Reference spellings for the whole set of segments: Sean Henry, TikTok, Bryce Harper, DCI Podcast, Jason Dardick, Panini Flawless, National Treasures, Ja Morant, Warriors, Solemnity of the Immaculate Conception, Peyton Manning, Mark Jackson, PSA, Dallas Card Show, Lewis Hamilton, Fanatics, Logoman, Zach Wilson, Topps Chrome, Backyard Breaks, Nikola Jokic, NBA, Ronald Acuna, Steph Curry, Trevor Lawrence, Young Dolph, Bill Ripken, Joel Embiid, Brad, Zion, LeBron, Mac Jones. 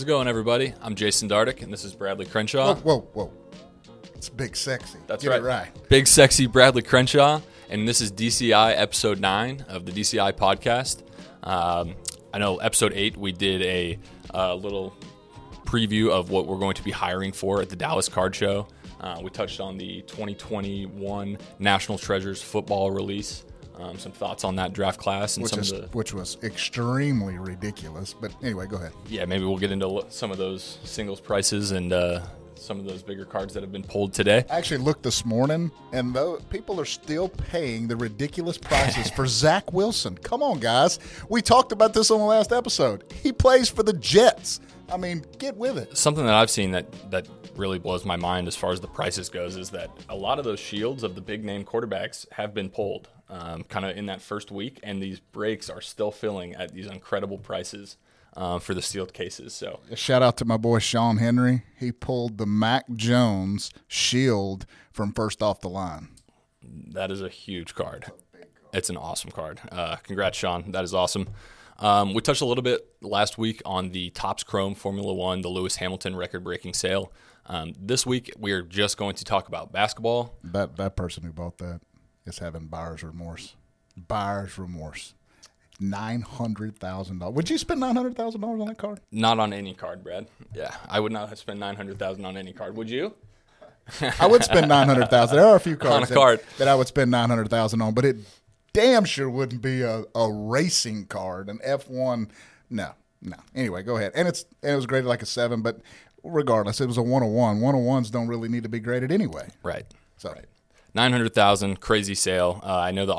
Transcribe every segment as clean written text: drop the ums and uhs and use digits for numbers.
How's it going, everybody? I'm Jason Dardick, and this is Bradley Crenshaw. Whoa, whoa, whoa. It's Big Sexy. That's right. Get it right. Big Sexy Bradley Crenshaw, and this is DCI Episode 9 of the DCI Podcast. I know Episode 8 we did a little preview of what we're going to be hiring for at the Dallas Card Show. We touched on the 2021 National Treasures football release. Some thoughts on that draft class, and which was extremely ridiculous. But anyway, go ahead. Yeah, maybe we'll get into some of those singles prices and some of those bigger cards that have been pulled today. I actually looked this morning, and people are still paying the ridiculous prices for Zach Wilson. Come on, guys. We talked about this on the last episode. He plays for the Jets. I mean, get with it. Something that I've seen that really blows my mind as far as the prices goes is that a lot of those shields of the big-name quarterbacks have been pulled kind of in that first week, and these breaks are still filling at these incredible prices for the sealed cases. So, shout out to my boy Sean Henry. He pulled the Mac Jones shield from first off the line. That is a huge card. It's an awesome card. Congrats, Sean. That is awesome. We touched a little bit last week on the Topps Chrome Formula One, the Lewis Hamilton record-breaking sale. This week, we are just going to talk about basketball. That person who bought that is having buyer's remorse. Buyer's remorse. $900,000. Would you spend $900,000 on that card? Not on any card, Brad. Yeah, I would not spend $900,000 on any card. Would you? I would spend $900,000. There are a few cards that I would spend $900,000 on, but it damn sure wouldn't be a racing card, an F1. No. Anyway, go ahead. And it was graded like a 7, but regardless, it was a 101. 101s don't really need to be graded anyway. Right. So. Right. 900,000, crazy sale. I know the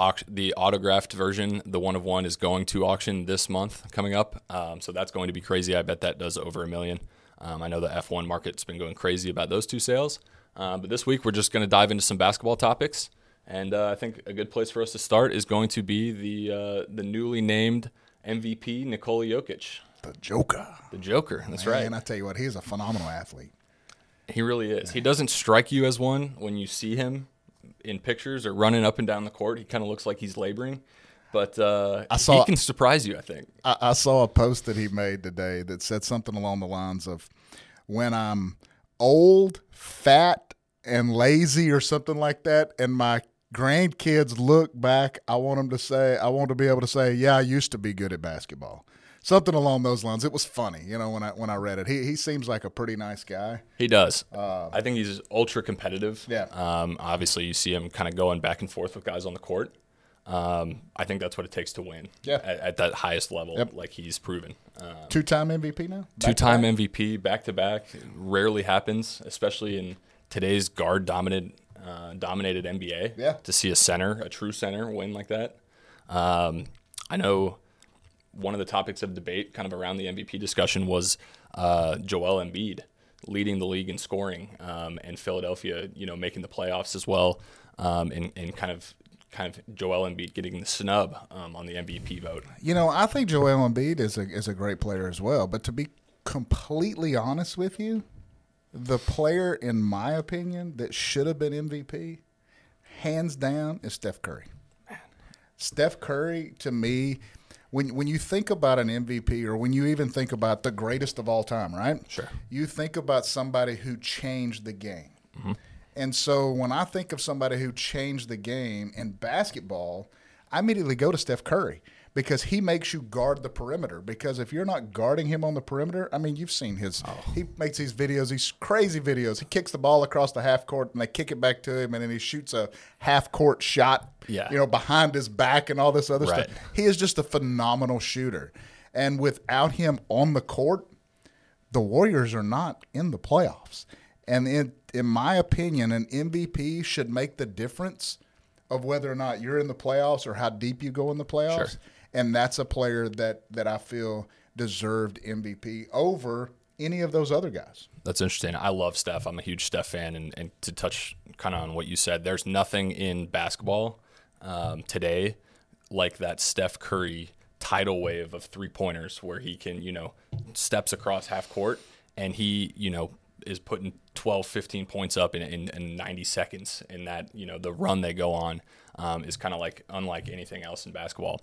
autographed version, the one of one, is going to auction this month coming up. So that's going to be crazy. I bet that does over $1 million. I know the F1 market's been going crazy about those two sales. But this week we're just going to dive into some basketball topics. And I think a good place for us to start is going to be the newly named MVP, Nikola Jokic. The Joker. The Joker, that's right. And I tell you what, he's a phenomenal athlete. He really is. Man. He doesn't strike you as one when you see him in pictures or running up and down the court. He kind of looks like he's laboring, but he can surprise you, I think. I saw a post that he made today that said something along the lines of, when I'm old, fat, and lazy or something like that, and my grandkids look back, I want to be able to say, yeah, I used to be good at basketball. Something along those lines. It was funny, when I read it. He seems like a pretty nice guy. He does. I think he's ultra competitive. Yeah. Obviously, you see him kind of going back and forth with guys on the court. I think that's what it takes to win at that highest level, like he's proven. Two-time MVP now? Two-time MVP, back-to-back. Rarely happens, especially in today's guard-dominated NBA. Yeah. To see a true center win like that. I know one of the topics of debate kind of around the MVP discussion was Joel Embiid leading the league in scoring, and Philadelphia, making the playoffs as well, and kind of Joel Embiid getting the snub on the MVP vote. I think Joel Embiid is a great player as well, but to be completely honest with you, the player, in my opinion, that should have been MVP, hands down, is Steph Curry. Man. Steph Curry, to me, when you think about an MVP, or when you even think about the greatest of all time, right? Sure. You think about somebody who changed the game. Mm-hmm. And so when I think of somebody who changed the game in basketball, I immediately go to Steph Curry, because he makes you guard the perimeter. Because if you're not guarding him on the perimeter, you've seen he makes these videos, these crazy videos. He kicks the ball across the half court, and they kick it back to him, and then he shoots a half court shot, behind his back and all this other stuff. He is just a phenomenal shooter. And without him on the court, the Warriors are not in the playoffs. And in my opinion, an MVP should make the difference of whether or not you're in the playoffs or how deep you go in the playoffs. Sure. And that's a player that I feel deserved MVP over any of those other guys. That's interesting. I love Steph. I'm a huge Steph fan. And to touch kind of on what you said, there's nothing in basketball today like that Steph Curry tidal wave of three-pointers, where he can, steps across half court, and he, is putting 12, 15 points up in 90 seconds. And that, the run they go on is kind of like unlike anything else in basketball.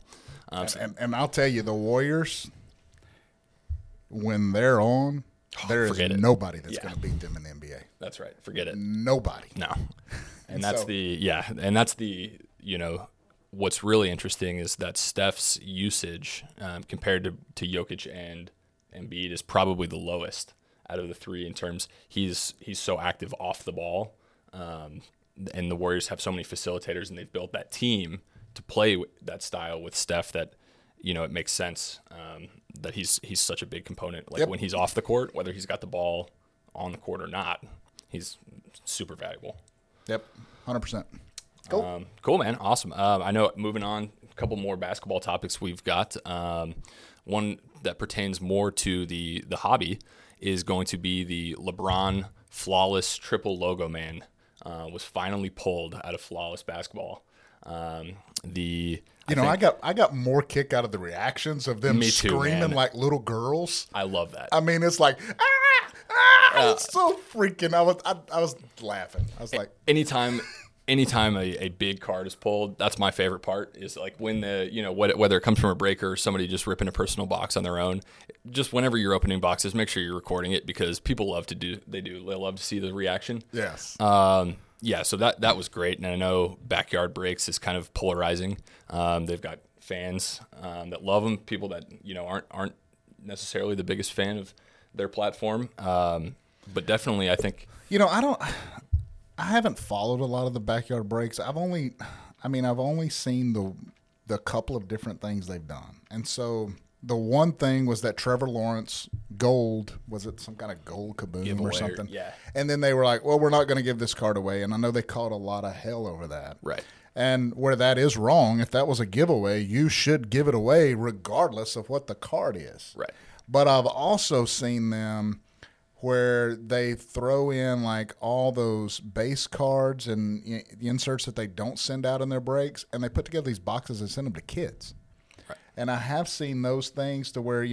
And I'll tell you, the Warriors, when they're on, there is nobody that's going to beat them in the NBA. That's right. Forget it. Nobody. No. And that's and that's the, you know, what's really interesting is that Steph's usage compared to Jokic and Embiid is probably the lowest out of the three in terms he's so active off the ball. And the Warriors have so many facilitators, and they've built that team to play that style with Steph that, you know, it makes sense that he's such a big component. Like when he's off the court, whether he's got the ball on the court or not, he's super valuable. Yep, 100%. Cool. Cool, man. Awesome. I know moving on, a couple more basketball topics we've got. One that pertains more to the hobby is going to be the LeBron Flawless Triple Logo Man was finally pulled out of Flawless Basketball. I got more kick out of the reactions of them screaming like little girls. I love that. I mean, it's like, it's so freaking. I was laughing. I was like, anytime a big card is pulled, that's my favorite part. Is like when whether it comes from a breaker or somebody just ripping a personal box on their own. Just whenever you're opening boxes, make sure you're recording it because people love to do. They love to see the reaction. Yes. Yeah, so that was great, and I know Backyard Breaks is kind of polarizing. They've got fans that love them, people that aren't necessarily the biggest fan of their platform, but definitely I think I haven't followed a lot of the Backyard Breaks. I've only seen the couple of different things they've done, and so the one thing was that Trevor Lawrence gold, was it some kind of gold kaboom giveaway or something? Yeah. And then they were like, well, we're not going to give this card away. And I know they caught a lot of hell over that. Right. And where that is wrong, if that was a giveaway, you should give it away regardless of what the card is. Right. But I've also seen them where they throw in like all those base cards and the inserts that they don't send out in their breaks, and they put together these boxes and send them to kids. And I have seen those things to where,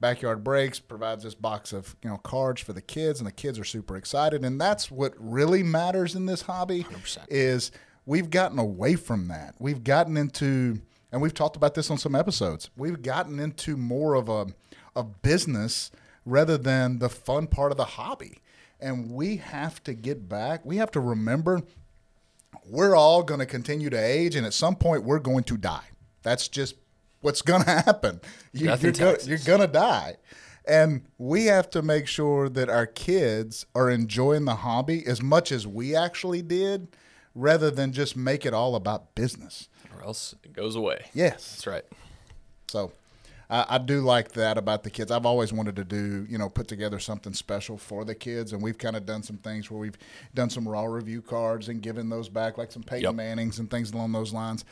Backyard Breaks provides this box of, cards for the kids, and the kids are super excited. And that's what really matters in this hobby 100%. Is we've gotten away from that. We've gotten into, and we've talked about this on some episodes, we've gotten into more of a business rather than the fun part of the hobby. And we have to get back. We have to remember we're all going to continue to age, and at some point we're going to die. That's just what's going to happen. You're going to die. And we have to make sure that our kids are enjoying the hobby as much as we actually did rather than just make it all about business. Or else it goes away. Yes. That's right. So I do like that about the kids. I've always wanted to do, put together something special for the kids. And we've kind of done some things where we've done some raw review cards and given those back, like some Peyton Mannings and things along those lines.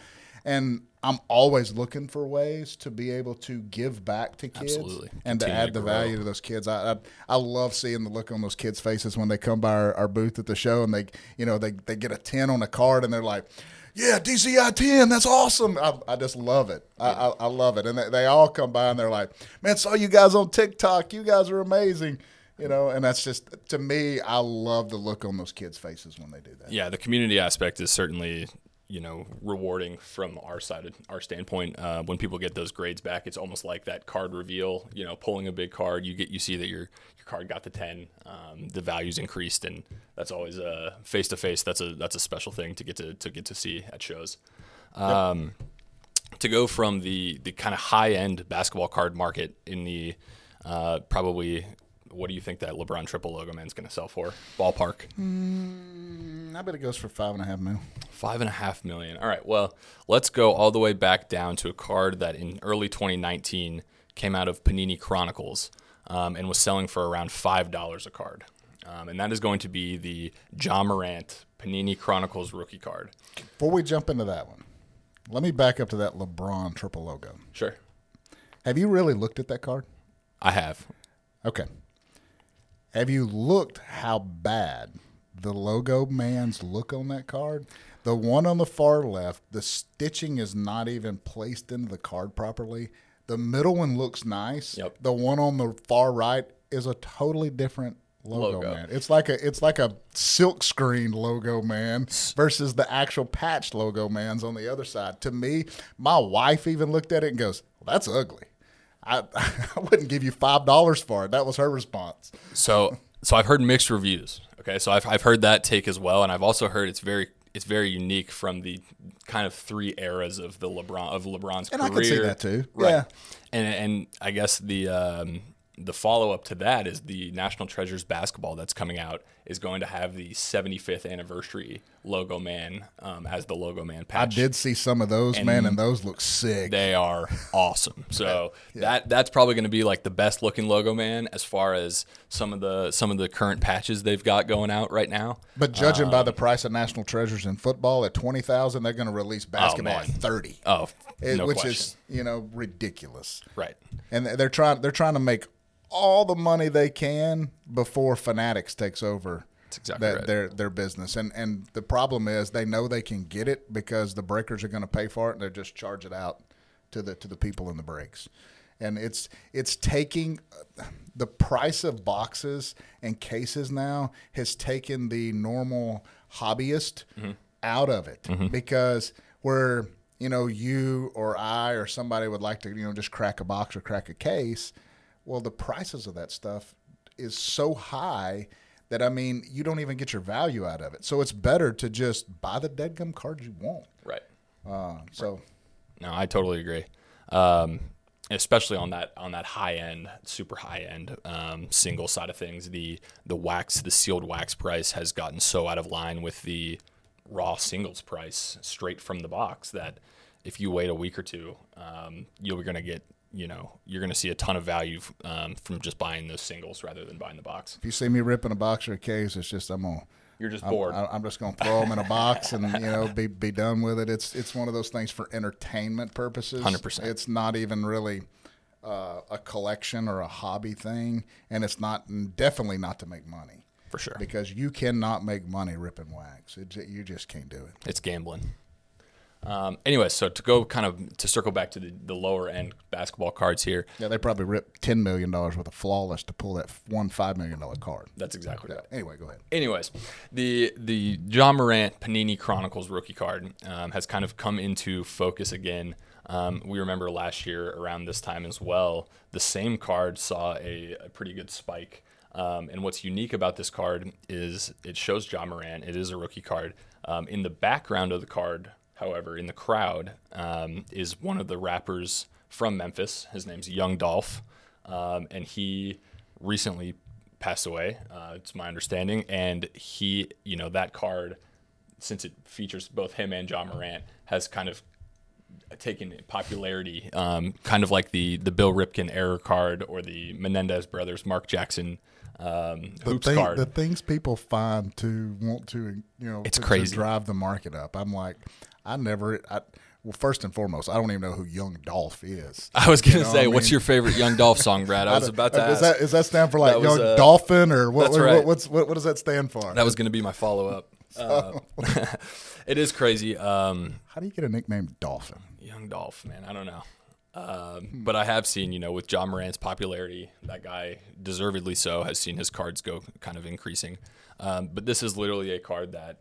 And I'm always looking for ways to be able to give back to kids and to add the value to those kids. I love seeing the look on those kids' faces when they come by our booth at the show and they get a 10 on a card and they're like, yeah, DCI 10, that's awesome. I just love it. I love it. And they all come by and they're like, man, saw you guys on TikTok. You guys are amazing. And that's just, to me, I love the look on those kids' faces when they do that. Yeah, the community aspect is certainly – rewarding from our side, our standpoint. When people get those grades back, it's almost like that card reveal, pulling a big card, you see that your card got the 10, the value's increased, and that's always a face-to-face. That's a special thing to get to see at shows. To go from the kind of high-end basketball card market in the probably, what do you think that LeBron Triple Logo Man's going to sell for? Ballpark. I bet it goes for $5.5 million. $5.5 million. All right. Well, let's go all the way back down to a card that in early 2019 came out of Panini Chronicles and was selling for around $5 a card. And that is going to be the Ja Morant Panini Chronicles rookie card. Before we jump into that one, let me back up to that LeBron Triple Logo. Sure. Have you really looked at that card? I have. Okay. Have you looked how bad the logo man's look on that card? The one on the far left, the stitching is not even placed into the card properly. The middle one looks nice. Yep. The one on the far right is a totally different logo man. It's like a silk screen logo man versus the actual patch logo man's on the other side. To me, my wife even looked at it and goes, well, that's ugly. I wouldn't give you $5 for it. That was her response. So I've heard mixed reviews. Okay, so I've heard that take as well, and I've also heard it's very unique from the kind of three eras of LeBron's career. And I can see that too. Right. Yeah. And I guess the follow-up to that is the National Treasures basketball that's coming out is going to have the 75th anniversary Logo Man as the Logo Man patch. I did see some of those, and those look sick. They are awesome. So yeah. That's probably going to be like the best looking Logo Man as far as some of the current patches they've got going out right now. But judging by the price of National Treasures in football at $20,000, they're going to release basketball at $30,000. Which is, ridiculous. Right. And they're trying to make all the money they can before Fanatics takes over their business. And the problem is they know they can get it because the breakers are going to pay for it, and they just charge it out to the people in the breaks. And it's taking the price of boxes and cases now has taken the normal hobbyist out of it because where you or I or somebody would like to just crack a box or crack a case. Well, the prices of that stuff is so high that, you don't even get your value out of it. So it's better to just buy the deadgum cards you want. Right. So. No, I totally agree. Especially on that high end, super high end single side of things, the sealed wax price has gotten so out of line with the raw singles price straight from the box that if you wait a week or two, you're going to get. You're going to see a ton of value from just buying those singles rather than buying the box. If you see me ripping a box or a case, it's just I'm bored. I'm just going to throw them in a box and be done with it. It's one of those things for entertainment purposes. 100%. It's not even really a collection or a hobby thing, and it's definitely not to make money. For sure. Because you cannot make money ripping wax. You just can't do it. It's gambling. Anyway, so to circle back to the lower end basketball cards here. Yeah, they probably ripped $10 million worth of Flawless to pull that one $5 million card. That's exactly right. Anyway, go ahead. Anyways, the Ja Morant Panini Chronicles rookie card has kind of come into focus again. We remember last year around this time as well, the same card saw a pretty good spike. And what's unique about this card is it shows Ja Morant. It is a rookie card. In the background of the card, however, in the crowd is one of the rappers from Memphis. His name's Young Dolph, and he recently passed away. It's my understanding, and he, that card, since it features both him and Ja Morant, has kind of taken popularity, kind of like the Bill Ripken error card or the Menendez brothers, Mark Jackson. Card. The things people find to want to, it's crazy. To drive the market up. I'm like, well, first and foremost, I don't even know who Young Dolph is. I was going to say, what's your favorite Young Dolph song, Brad? I was about to ask. Is that stand for like Young Dolphin or what? Right. What does that stand for? That was going to be my follow up. It is crazy. How do you get a nickname Dolphin? Young Dolph, man. I don't know. But I have seen, with Ja Morant's popularity, that guy deservedly so has seen his cards go kind of increasing. But this is literally a card that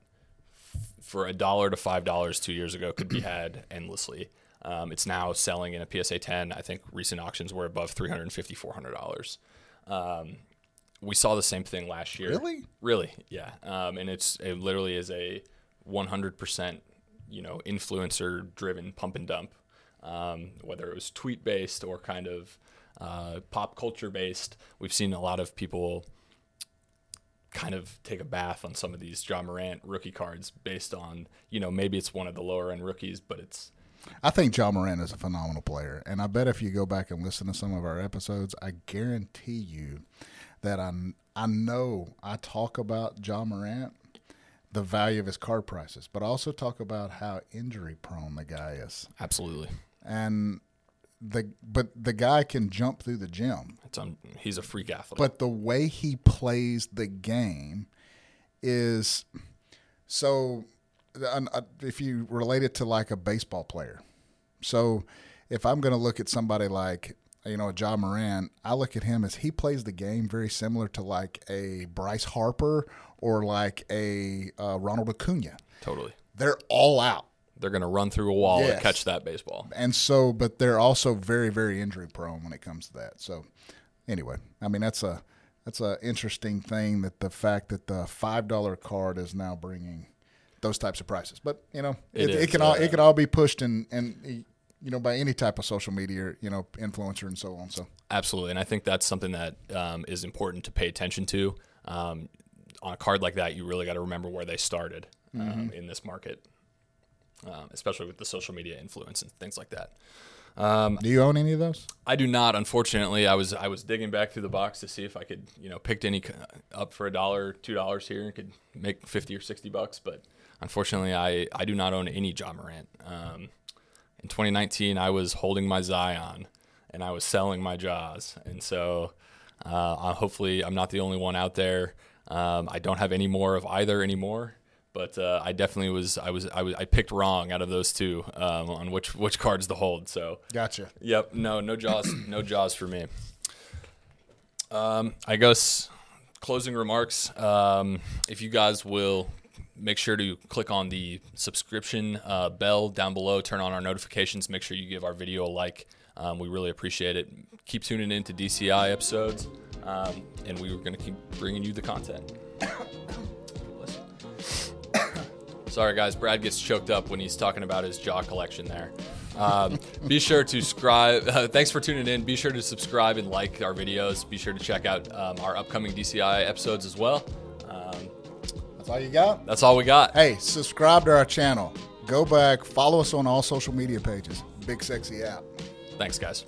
for $1 to $5 2 years ago could be had endlessly. It's now selling in a PSA 10. I think recent auctions were above $350, $400. We saw the same thing last year. Really? Really, yeah. And it literally is a 100%, influencer-driven pump and dump. Whether it was tweet-based or kind of pop culture-based, we've seen a lot of people kind of take a bath on some of these Ja Morant rookie cards based on, maybe it's one of the lower-end rookies, but it's... I think Ja Morant is a phenomenal player, and I bet if you go back and listen to some of our episodes, I guarantee you that I know I talk about Ja Morant, the value of his card prices, but I also talk about how injury-prone the guy is. Absolutely. And the guy can jump through the gym. He's a freak athlete. But the way he plays the game is so. If you relate it to like a baseball player, so if I'm going to look at somebody like a Ja Morant, I look at him as he plays the game very similar to like a Bryce Harper or like a Ronald Acuna. Totally, they're all out. they're going to run through a wall and catch that baseball. And so, but they're also very, very injury prone when it comes to that. So anyway, I mean, that's a interesting thing, that the fact that the $5 card is now bringing those types of prices. But, you know, it can all be pushed and you know, by any type of social media, or, you know, influencer and so on. So absolutely. And I think that's something that is important to pay attention to. On a card like that, you really got to remember where they started in this market, especially with the social media influence and things like that. Do you own any of those? I do not, unfortunately. I was digging back through the box to see if I could, you know, picked any up for $1, $2 here and could make $50 or $60, but unfortunately, I do not own any Ja Morant. In 2019, I was holding my Zion and I was selling my Jaws, and so hopefully, I'm not the only one out there. I don't have any more of either anymore, but I definitely I picked wrong out of those two on which cards to hold. So gotcha. Yep. No jaws for me. I guess closing remarks. If you guys will make sure to click on the subscription bell down below, turn on our notifications. Make sure you give our video a like. We really appreciate it. Keep tuning in to DCI episodes. And we were going to keep bringing you the content. Sorry, guys. Brad gets choked up when he's talking about his jaw collection there. Be sure to subscribe. Thanks for tuning in. Be sure to subscribe and like our videos. Be sure to check out our upcoming DCI episodes as well. That's all you got? That's all we got. Hey, subscribe to our channel. Go back. Follow us on all social media pages. Big Sexy App. Thanks, guys.